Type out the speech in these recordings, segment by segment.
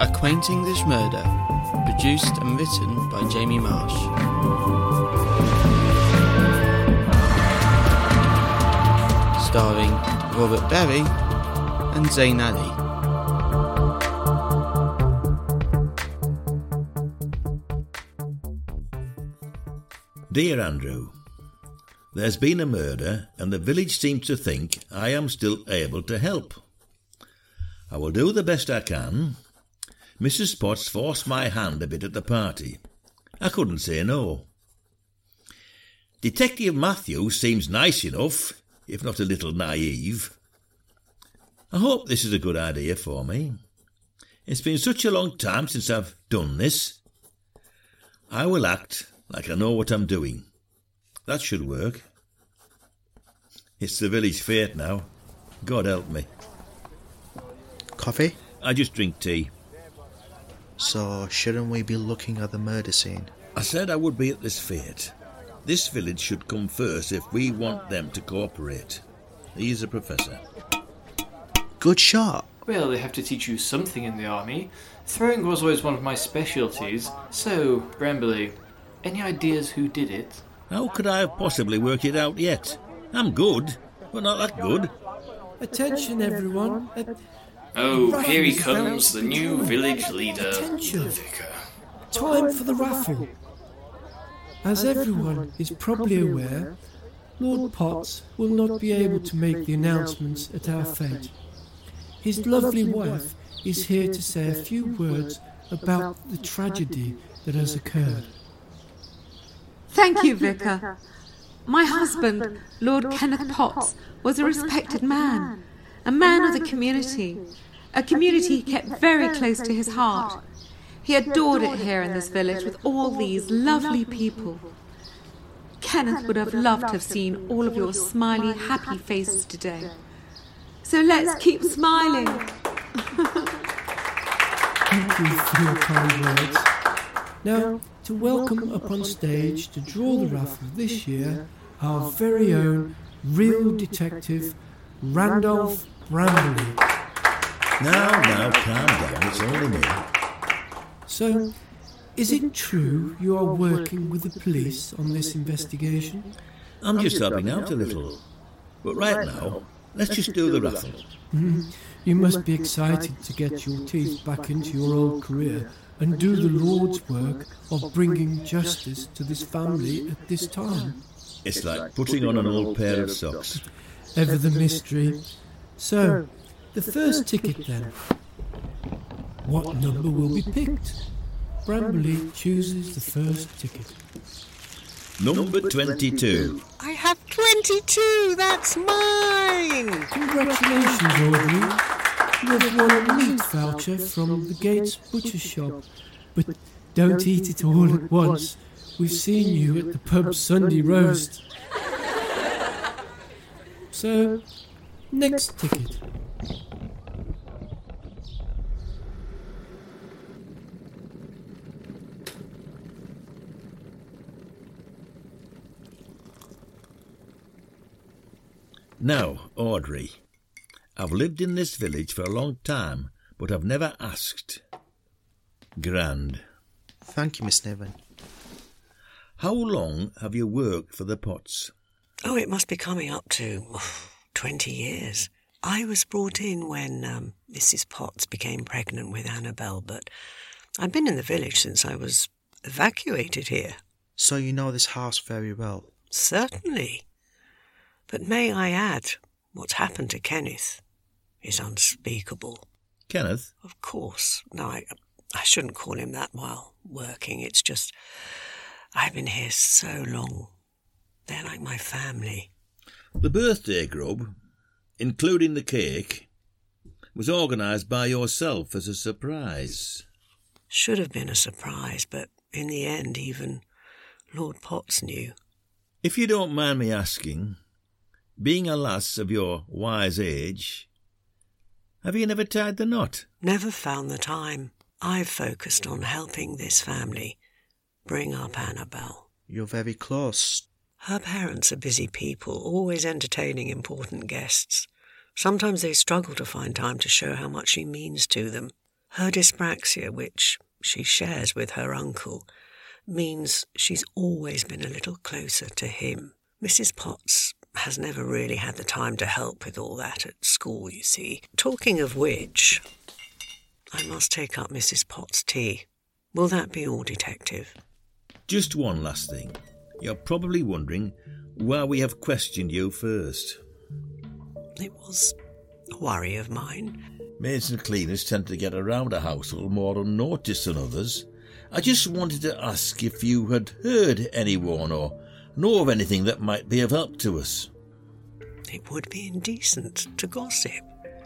Acquainting This Murder, produced and written by Jamie Marsh. Starring Robert Berry and Zain Ali. Dear Andrew, there's been a murder and the village seems to think I am still able to help. I will do the best I can. Mrs. Potts forced my hand a bit at the party. I couldn't say no. Detective Matthews seems nice enough, if not a little naive. I hope this is a good idea for me. It's been such a long time since I've done this. I will act like I know what I'm doing. That should work. It's the village fete now. God help me. Coffee? I just drink tea. So, shouldn't we be looking at the murder scene? I said I would be at this fete. This village should come first if we want them to cooperate. He's a professor. Good shot. Well, they have to teach you something in the army. Throwing was always one of my specialties. So, Brambley, any ideas who did it? How could I have possibly worked it out yet? I'm good, but not that good. Attention, everyone. Oh, here he comes, the new village leader. Attention, Vicar. Time for the raffle. As everyone is probably aware, Lord Potts will not be able to make the announcements at our fete. His lovely wife is here to say a few words about the tragedy that has occurred. Thank you, Vicar. My husband, Lord Kenneth Potts, was a respected man, a man of the community, a community he kept very close to his heart. He adored it here in this village with all these lovely people. Kenneth would have loved to have seen all of your smiley, happy faces today. So let's keep smiling. Thank you for your kind words. Now, to welcome up on stage to draw the raffle this year, our very own real detective, Randolph Brambley. Now, calm down, it's only me. So, is it true you are working with the police on this investigation? I'm just helping out a little. But right now, let's just do the raffle. You must be excited to get your teeth back into your old career and do the Lord's work of bringing justice to this family at this time. It's like putting on an old pair of socks. Ever the mystery. So, the first ticket then. What number will be picked? Brambley chooses the first ticket. Number 22. I have 22, that's mine! Congratulations, Audrey. You have won a meat voucher from the Gates Butcher Shop. But don't eat it all at once. We've seen you at the pub Sunday roast. So, next ticket. Now, Audrey, I've lived in this village for a long time, but I've never asked. Grand. Thank you, Miss Niven. How long have you worked for the Potts? Oh, it must be coming up to 20 years. I was brought in when Mrs. Potts became pregnant with Annabel, but I've been in the village since I was evacuated here. So you know this house very well? Certainly. But may I add, what's happened to Kenneth is unspeakable. Kenneth? Of course. No, I shouldn't call him that while working. It's just I've been here so long. They're like my family. The birthday grub, including the cake, was organised by yourself as a surprise. Should have been a surprise, but in the end even Lord Potts knew. If you don't mind me asking, being a lass of your wise age, have you never tied the knot? Never found the time. I've focused on helping this family bring up Annabel. You're very close. Her parents are busy people, always entertaining important guests. Sometimes they struggle to find time to show how much she means to them. Her dyspraxia, which she shares with her uncle, means she's always been a little closer to him. Mrs. Potts has never really had the time to help with all that at school, you see. Talking of which, I must take up Mrs. Potts' tea. Will that be all, Detective? Just one last thing. You're probably wondering why we have questioned you first. It was a worry of mine. Maids and cleaners tend to get around a house a little more unnoticed than others. I just wanted to ask if you had heard anyone or know of anything that might be of help to us. It would be indecent to gossip.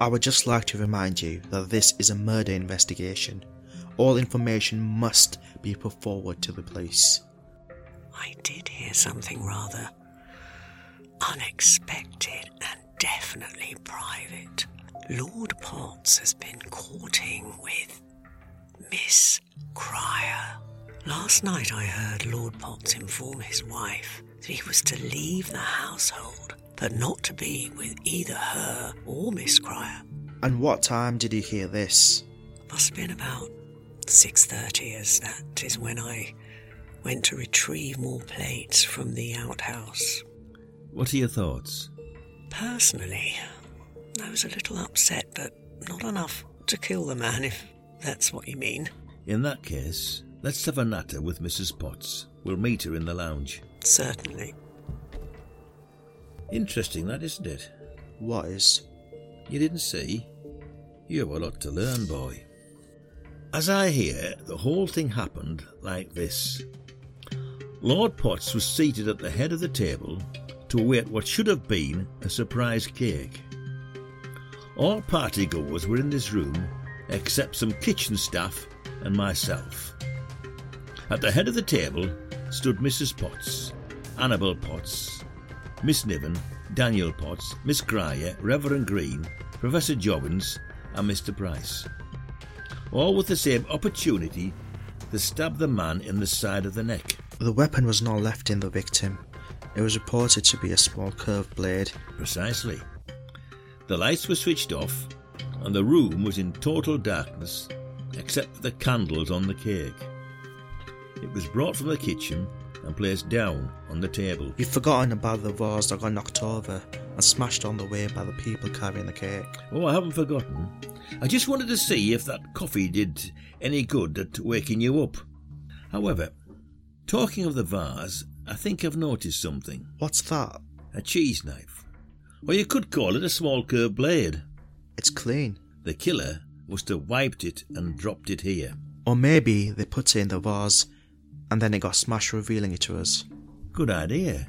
I would just like to remind you that this is a murder investigation. All information must be put forward to the police. I did hear something rather unexpected and definitely private. Lord Potts has been courting with Miss Cryer. Last night I heard Lord Potts inform his wife that he was to leave the household, but not to be with either her or Miss Cryer. And what time did you hear this? Must have been about 6:30, as that is when I went to retrieve more plates from the outhouse. What are your thoughts? Personally, I was a little upset, but not enough to kill the man, if that's what you mean. In that case, let's have a natter with Mrs. Potts. We'll meet her in the lounge. Certainly. Interesting, that, isn't it? What is? You didn't see? You have a lot to learn, boy. As I hear, the whole thing happened like this. Lord Potts was seated at the head of the table to await what should have been a surprise cake. All partygoers were in this room, except some kitchen staff and myself. At the head of the table stood Mrs. Potts, Annabel Potts, Miss Niven, Daniel Potts, Miss Cryer, Reverend Green, Professor Jovins and Mr. Price. All with the same opportunity to stab the man in the side of the neck. The weapon was not left in the victim. It was reported to be a small curved blade. Precisely. The lights were switched off, and the room was in total darkness, except for the candles on the cake. It was brought from the kitchen and placed down on the table. You've forgotten about the vase that got knocked over and smashed on the way by the people carrying the cake. Oh, I haven't forgotten. I just wanted to see if that coffee did any good at waking you up. However, talking of the vase, I think I've noticed something. What's that? A cheese knife. Or you could call it a small curved blade. It's clean. The killer must have wiped it and dropped it here. Or maybe they put it in the vase and then it got smashed, revealing it to us. Good idea.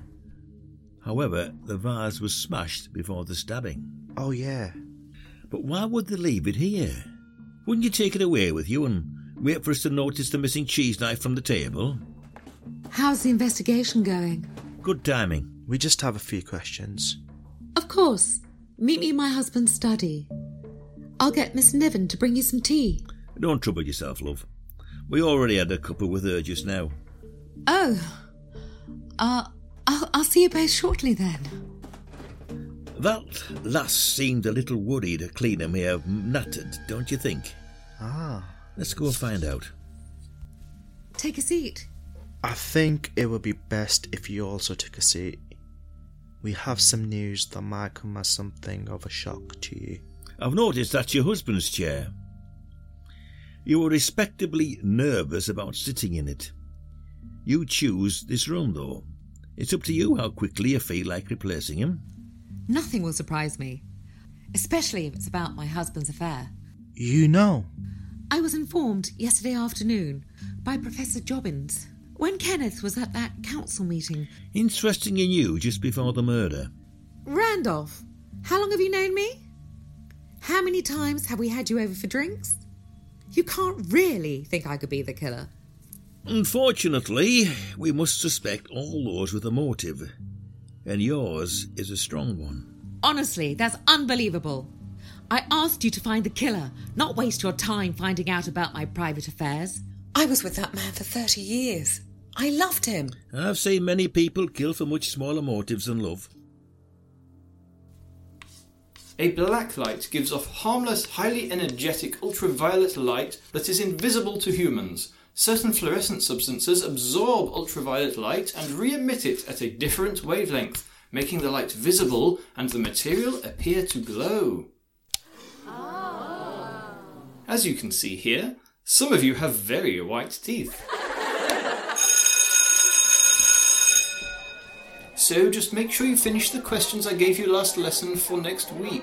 However, the vase was smashed before the stabbing. Oh, yeah. But why would they leave it here? Wouldn't you take it away with you and wait for us to notice the missing cheese knife from the table? How's the investigation going? Good timing. We just have a few questions. Of course. Meet me in my husband's study. I'll get Miss Niven to bring you some tea. Don't trouble yourself, love. We already had a cuppa with her just now. Oh. I'll see you both shortly then. That lass seemed a little worried her cleaner may have nattered, don't you think? Ah. Let's go and find out. Take a seat. I think it would be best if you also took a seat. We have some news that might come as something of a shock to you. I've noticed that's your husband's chair. You were respectably nervous about sitting in it. You choose this room, though. It's up to you how quickly you feel like replacing him. Nothing will surprise me, especially if it's about my husband's affair. You know? I was informed yesterday afternoon by Professor Jovins, when Kenneth was at that council meeting. Interesting you knew just before the murder. Randolph, how long have you known me? How many times have we had you over for drinks? You can't really think I could be the killer. Unfortunately, we must suspect all those with a motive. And yours is a strong one. Honestly, that's unbelievable. I asked you to find the killer, not waste your time finding out about my private affairs. I was with that man for 30 years. I loved him. I've seen many people kill for much smaller motives than love. A black light gives off harmless, highly energetic ultraviolet light that is invisible to humans. Certain fluorescent substances absorb ultraviolet light and re-emit it at a different wavelength, making the light visible and the material appear to glow. Ah. As you can see here, some of you have very white teeth. So just make sure you finish the questions I gave you last lesson for next week.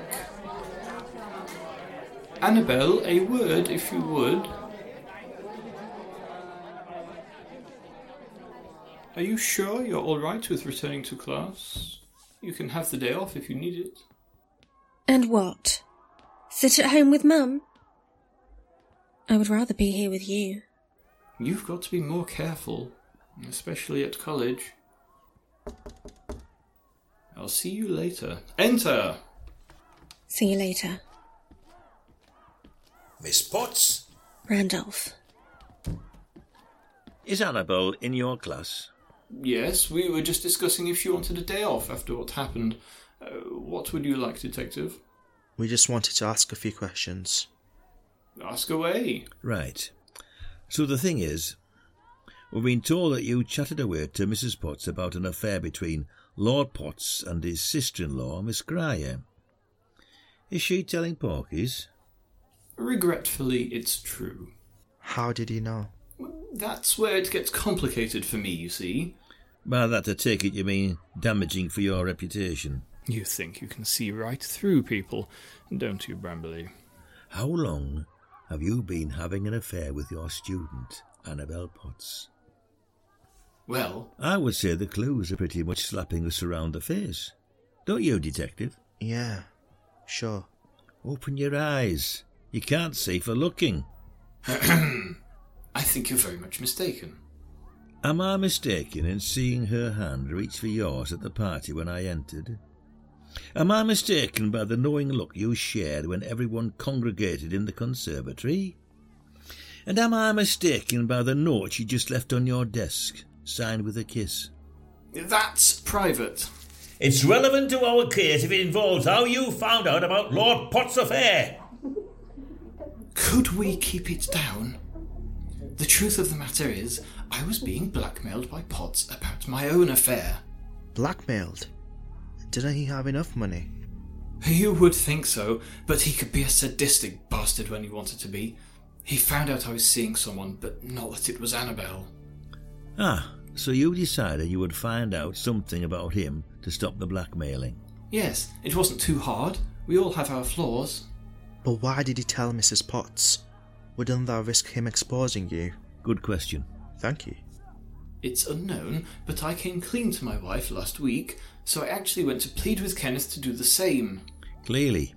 Annabelle, a word if you would. Are you sure you're all right with returning to class? You can have the day off if you need it. And what? Sit at home with Mum? I would rather be here with you. You've got to be more careful, especially at college. I'll see you later. Enter! See you later. Miss Potts? Randolph. Is Annabelle in your class? Yes, we were just discussing if she wanted a day off after what happened. What would you like, Detective? We just wanted to ask a few questions. Ask away. Right. So the thing is, we've been told that you chatted away to Mrs. Potts about an affair between Lord Potts and his sister-in-law, Miss Grier. Is she telling Porkies? Regretfully, it's true. How did he know? That's where it gets complicated for me, you see. By that, I take it you mean damaging for your reputation. You think you can see right through people, don't you, Brambley? How long have you been having an affair with your student, Annabelle Potts? Well, I would say the clues are pretty much slapping us around the face. Don't you, Detective? Yeah, sure. Open your eyes. You can't see for looking. I think you're very much mistaken. Am I mistaken in seeing her hand reach for yours at the party when I entered? Am I mistaken by the knowing look you shared when everyone congregated in the conservatory? And am I mistaken by the note you just left on your desk, signed with a kiss? That's private. It's relevant to our case if it involves how you found out about Lord Potts' affair. Could we keep it down? The truth of the matter is, I was being blackmailed by Potts about my own affair. Blackmailed? Didn't he have enough money? You would think so, but he could be a sadistic bastard when he wanted to be. He found out I was seeing someone, but not that it was Annabelle. Ah, so you decided you would find out something about him to stop the blackmailing? Yes, it wasn't too hard. We all have our flaws. But why did he tell Mrs. Potts? Wouldn't that risk him exposing you? Good question. Thank you. It's unknown, but I came clean to my wife last week, so I actually went to plead with Kenneth to do the same. Clearly,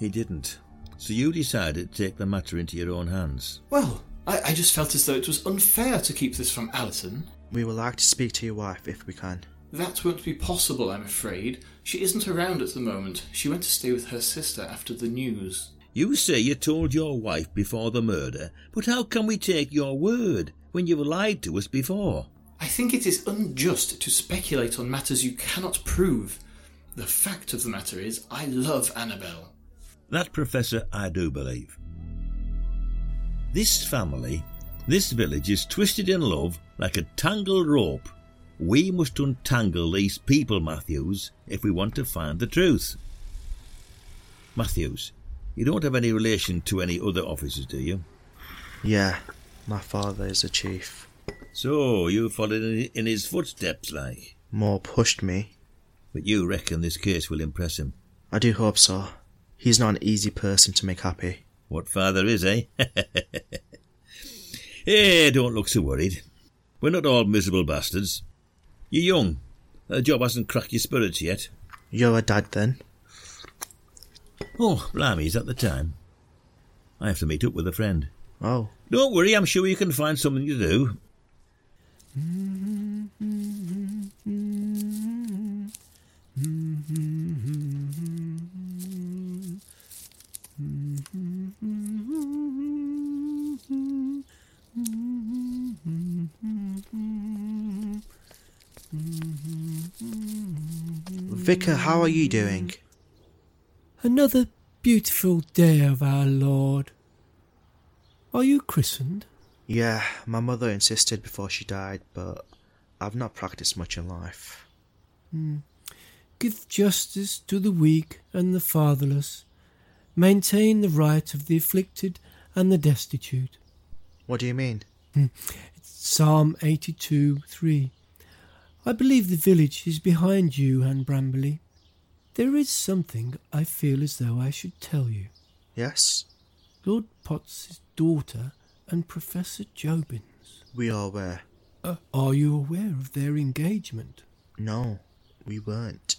he didn't. So you decided to take the matter into your own hands? Well, I just felt as though it was unfair to keep this from Alison. We would like to speak to your wife if we can. That won't be possible, I'm afraid. She isn't around at the moment. She went to stay with her sister after the news. You say you told your wife before the murder, but how can we take your word when you've lied to us before? I think it is unjust to speculate on matters you cannot prove. The fact of the matter is, I love Annabelle. That, Professor, I do believe. This family, this village is twisted in love like a tangled rope. We must untangle these people, Matthews, if we want to find the truth. Matthews, you don't have any relation to any other officers, do you? Yeah, my father is a chief. So, you followed in his footsteps, like? More pushed me. But you reckon this case will impress him? I do hope so. He's not an easy person to make happy. What father is, eh? Hey, don't look so worried. We're not all miserable bastards. You're young. The job hasn't cracked your spirits yet. You're a dad, then? Oh, blimey, is that the time? I have to meet up with a friend. Oh. Don't worry, I'm sure you can find something to do. Vicar, how are you doing? Another beautiful day of our Lord. Are you christened? Yeah, my mother insisted before she died, but I've not practiced much in life. Give justice to the weak and the fatherless. Maintain the right of the afflicted and the destitute. What do you mean? It's Psalm 82:3. I believe the village is behind you, Anne Bramberley. There is something I feel as though I should tell you. Yes? Lord Potts's daughter and Professor Jobins. We are aware. Are you aware of their engagement? No, we weren't.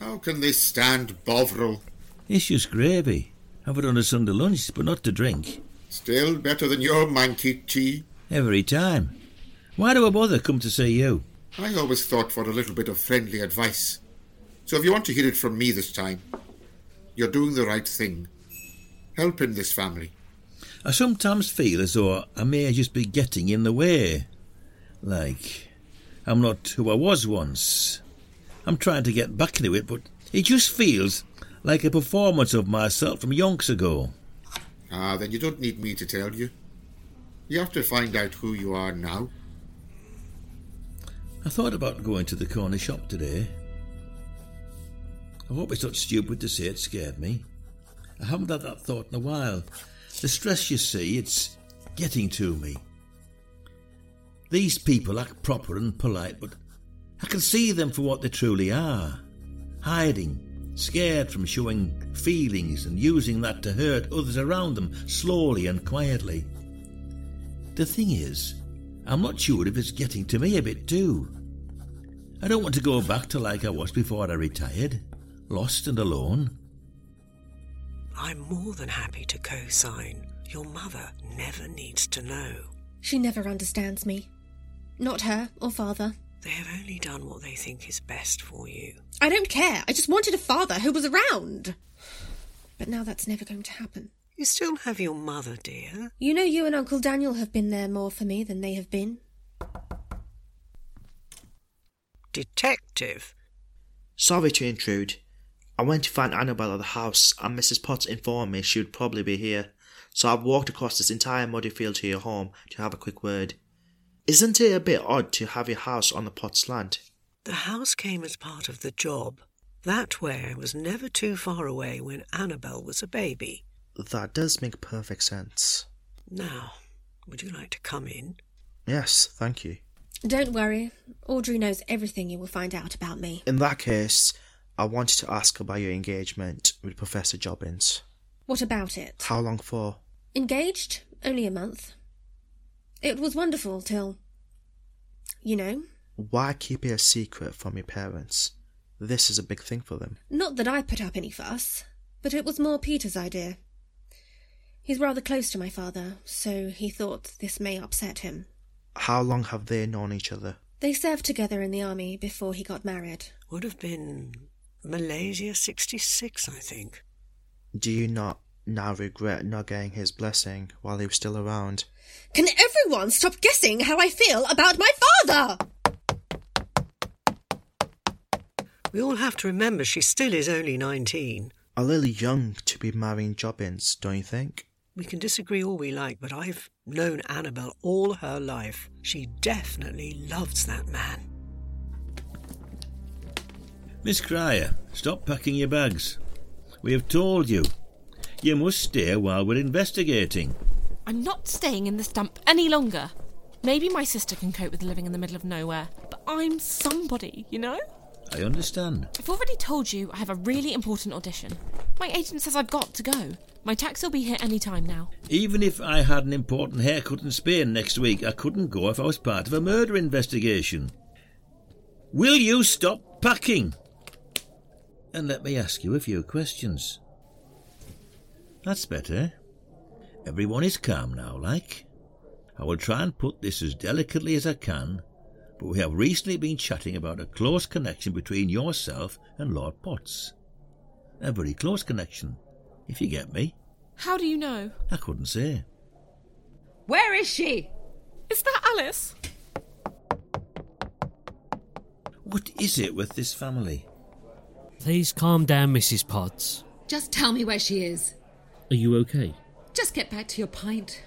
How can they stand Bovril? It's just gravy. Have it on a Sunday lunch, but not to drink. Still better than your manky tea. Every time. Why do I bother come to see you? I always thought for a little bit of friendly advice. So if you want to hear it from me this time, you're doing the right thing. Helping this family. I sometimes feel as though I may just be getting in the way. Like, I'm not who I was once. I'm trying to get back to it, but it just feels like a performance of myself from yonks ago. Ah, then you don't need me to tell you. You have to find out who you are now. I thought about going to the corner shop today. I hope it's not stupid to say it scared me. I haven't had that thought in a while. The stress, you see, it's getting to me. These people act proper and polite, but I can see them for what they truly are. Hiding, scared from showing feelings and using that to hurt others around them, slowly and quietly. The thing is, I'm not sure if it's getting to me a bit too. I don't want to go back to like I was before I retired, lost and alone. I'm more than happy to co-sign. Your mother never needs to know. She never understands me. Not her or father. They have only done what they think is best for you. I don't care. I just wanted a father who was around. But now that's never going to happen. You still have your mother, dear. You know you and Uncle Daniel have been there more for me than they have been. Detective. Sorry to intrude. I went to find Annabelle at the house, and Mrs. Potts informed me she would probably be here, so I've walked across this entire muddy field to your home to have a quick word. Isn't it a bit odd to have your house on the Potts' land? The house came as part of the job. That ware was never too far away when Annabelle was a baby. That does make perfect sense. Now, would you like to come in? Yes, thank you. Don't worry. Audrey knows everything you will find out about me. In that case, I wanted to ask about your engagement with Professor Jobins. What about it? How long for? Engaged? Only a month. It was wonderful till... you know. Why keep it a secret from your parents? This is a big thing for them. Not that I put up any fuss, but it was more Peter's idea. He's rather close to my father, so he thought this may upset him. How long have they known each other? They served together in the army before he got married. Would have been... Malaysia 66, I think. Do you not now regret not getting his blessing while he was still around? Can everyone stop guessing how I feel about my father? We all have to remember she still is only 19. A little young to be marrying Jobbins, don't you think? We can disagree all we like, but I've known Annabelle all her life. She definitely loves that man. Miss Cryer, stop packing your bags. We have told you. You must stay while we're investigating. I'm not staying in this dump any longer. Maybe my sister can cope with living in the middle of nowhere, but I'm somebody, you know? I understand. I've already told you I have a really important audition. My agent says I've got to go. My tax will be here any time now. Even if I had an important haircut in Spain next week, I couldn't go if I was part of a murder investigation. Will you stop packing? And let me ask you a few questions. That's better. Everyone is calm now, like. I will try and put this as delicately as I can, but we have recently been chatting about a close connection between yourself and Lord Potts. A very close connection, if you get me. How do you know? I couldn't say. Where is she? Is that Alice? What is it with this family? Please calm down, Mrs. Potts. Just tell me where she is. Are you okay? Just get back to your pint.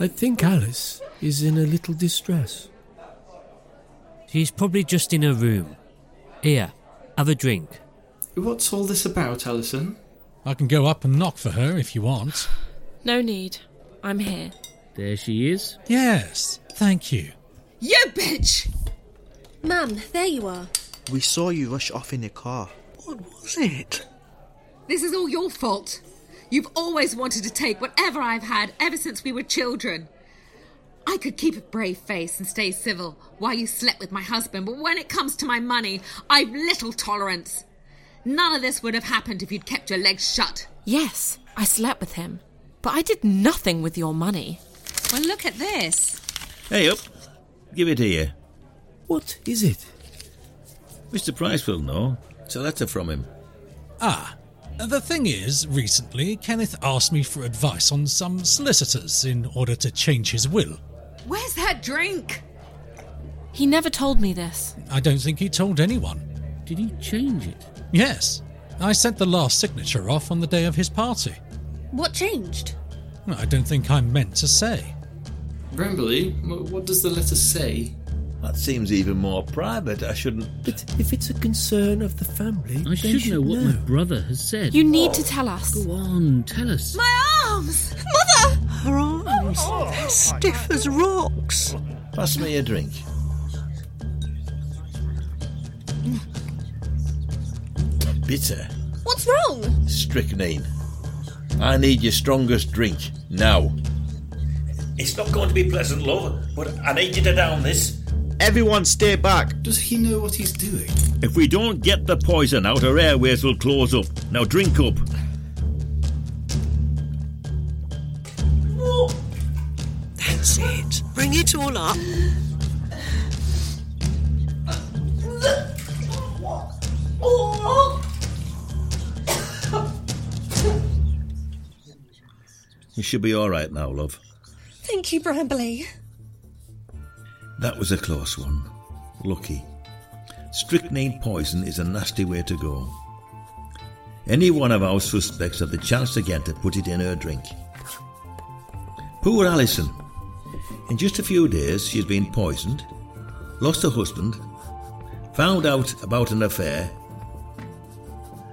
I think Alice is in a little distress. She's probably just in her room. Here, have a drink. What's all this about, Alison? I can go up and knock for her if you want. No need. I'm here. There she is. Yes, thank you. You bitch! Mum, there you are. We saw you rush off in your car. What was it? This is all your fault. You've always wanted to take whatever I've had ever since we were children. I could keep a brave face and stay civil while you slept with my husband, but when it comes to my money, I've little tolerance. None of this would have happened if you'd kept your legs shut. Yes, I slept with him, but I did nothing with your money. Well, look at this. Hey, up. Give it here. What is it? Mr. Price will know. It's a letter from him. Ah. The thing is, recently, Kenneth asked me for advice on some solicitors in order to change his will. Where's that drink? He never told me this. I don't think he told anyone. Did he change it? Yes. I sent the last signature off on the day of his party. What changed? I don't think I'm meant to say. Brambley, what does the letter say? That seems even more private. I shouldn't... But if it's a concern of the family... I should know what my brother has said. You need to tell us. Go on, tell us. My arms! Mother! Her arms! They're stiff as rocks. Pass me a drink. Bitter. What's wrong? Strychnine. I need your strongest drink, now. It's not going to be pleasant, love, but I need you to down this. Everyone stay back. Does he know what he's doing? If we don't get the poison out, our airways will close up. Now drink up. Whoa. That's it. Bring it all up. You should be all right now, love. Thank you, Brambley. That was a close one. Lucky. Strychnine poison is a nasty way to go. Any one of our suspects had the chance again to put it in her drink. Poor Alison. In just a few days she's been poisoned, lost her husband, found out about an affair,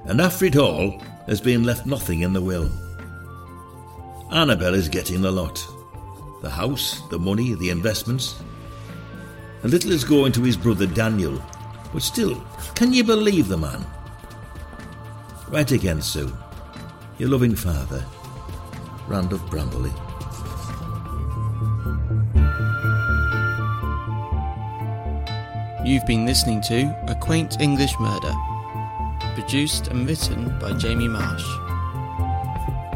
and after it all has been left nothing in the will. Annabel is getting the lot. The house, the money, the investments... A little is going to his brother Daniel, but still, can you believe the man? Right again, Sue. Your loving father, Randolph Brambley. You've been listening to A Quaint English Murder, produced and written by Jamie Marsh.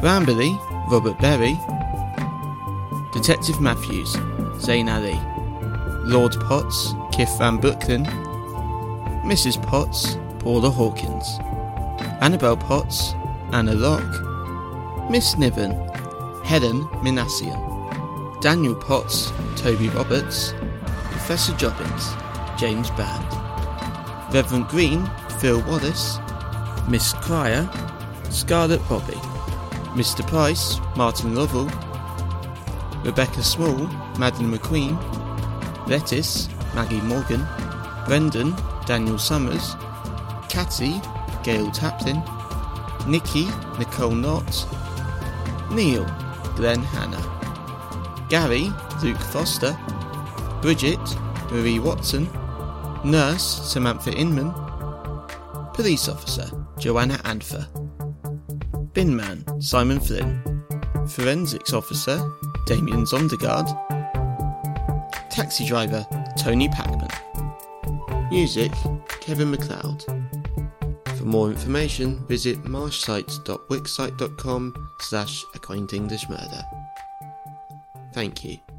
Brambley, Robert Berry. Detective Matthews, Zain Ali. Lord Potts, Kiff Van Brooklyn. Mrs. Potts, Paula Hawkins. Annabel Potts, Anna Locke. Miss Niven, Helen Minassian. Daniel Potts, Toby Roberts. Professor Jobbins, James Band. Reverend Green, Phil Wallace. Miss Cryer, Scarlet Robbie. Mr. Price, Martin Lovell. Rebecca Small, Madeline McQueen. Lettice, Maggie Morgan. Brendan, Daniel Summers. Catty, Gail Taplin. Nikki, Nicole Knott. Neil, Glenn Hanna. Gary, Luke Foster. Bridget, Marie Watson. Nurse, Samantha Inman. Police Officer, Joanna Anfer. Binman, Simon Flynn. Forensics Officer, Damien Zondergaard. Taxi Driver, Tony Packman. Music, Kevin MacLeod. For more information, visit marshsite.wixsite.com/acquaintenglishmurder. Thank you.